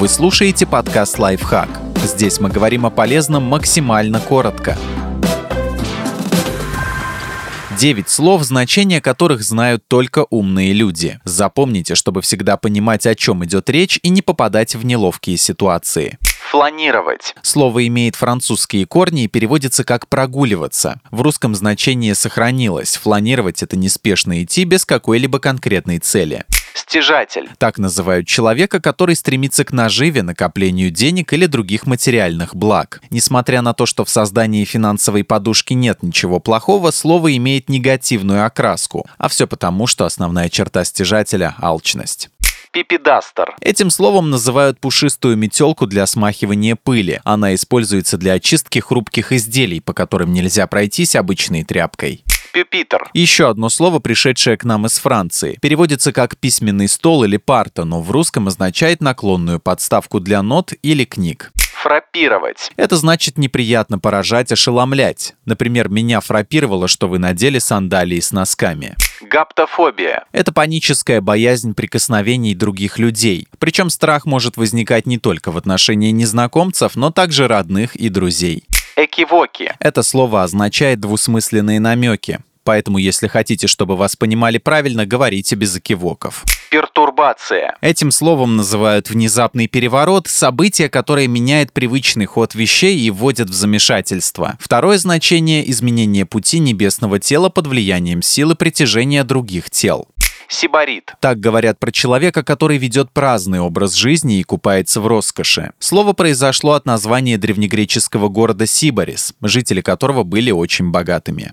Вы слушаете подкаст «Лайфхак». Здесь мы говорим о полезном максимально коротко. 9 слов, значения которых знают только умные люди. Запомните, чтобы всегда понимать, о чем идет речь, и не попадать в неловкие ситуации. Фланировать. Слово имеет французские корни и переводится как «прогуливаться». В русском значении сохранилось. Фланировать – это неспешно идти без какой-либо конкретной цели. Стяжатель. Так называют человека, который стремится к наживе, накоплению денег или других материальных благ. Несмотря на то, что в создании финансовой подушки нет ничего плохого, слово имеет негативную окраску. А все потому, что основная черта стяжателя – алчность. Пипидастер. Этим словом называют пушистую метелку для смахивания пыли. Она используется для очистки хрупких изделий, по которым нельзя пройтись обычной тряпкой. Пюпитр. Еще одно слово, пришедшее к нам из Франции. Переводится как «письменный стол» или «парта», но в русском означает наклонную подставку для нот или книг. Фрапировать. Это значит неприятно поражать, ошеломлять. Например, меня фрапировало, что вы надели сандалии с носками. Гаптофобия. Это паническая боязнь прикосновений других людей. Причем страх может возникать не только в отношении незнакомцев, но также родных и друзей. Эквивоки. Это слово означает двусмысленные намеки. Поэтому, если хотите, чтобы вас понимали правильно, говорите без экивоков. Пертурбация. Этим словом называют внезапный переворот, событие, которое меняет привычный ход вещей и вводит в замешательство. Второе значение – изменение пути небесного тела под влиянием силы притяжения других тел. Сибарит. Так говорят про человека, который ведет праздный образ жизни и купается в роскоши. Слово произошло от названия древнегреческого города Сибарис, жители которого были очень богатыми.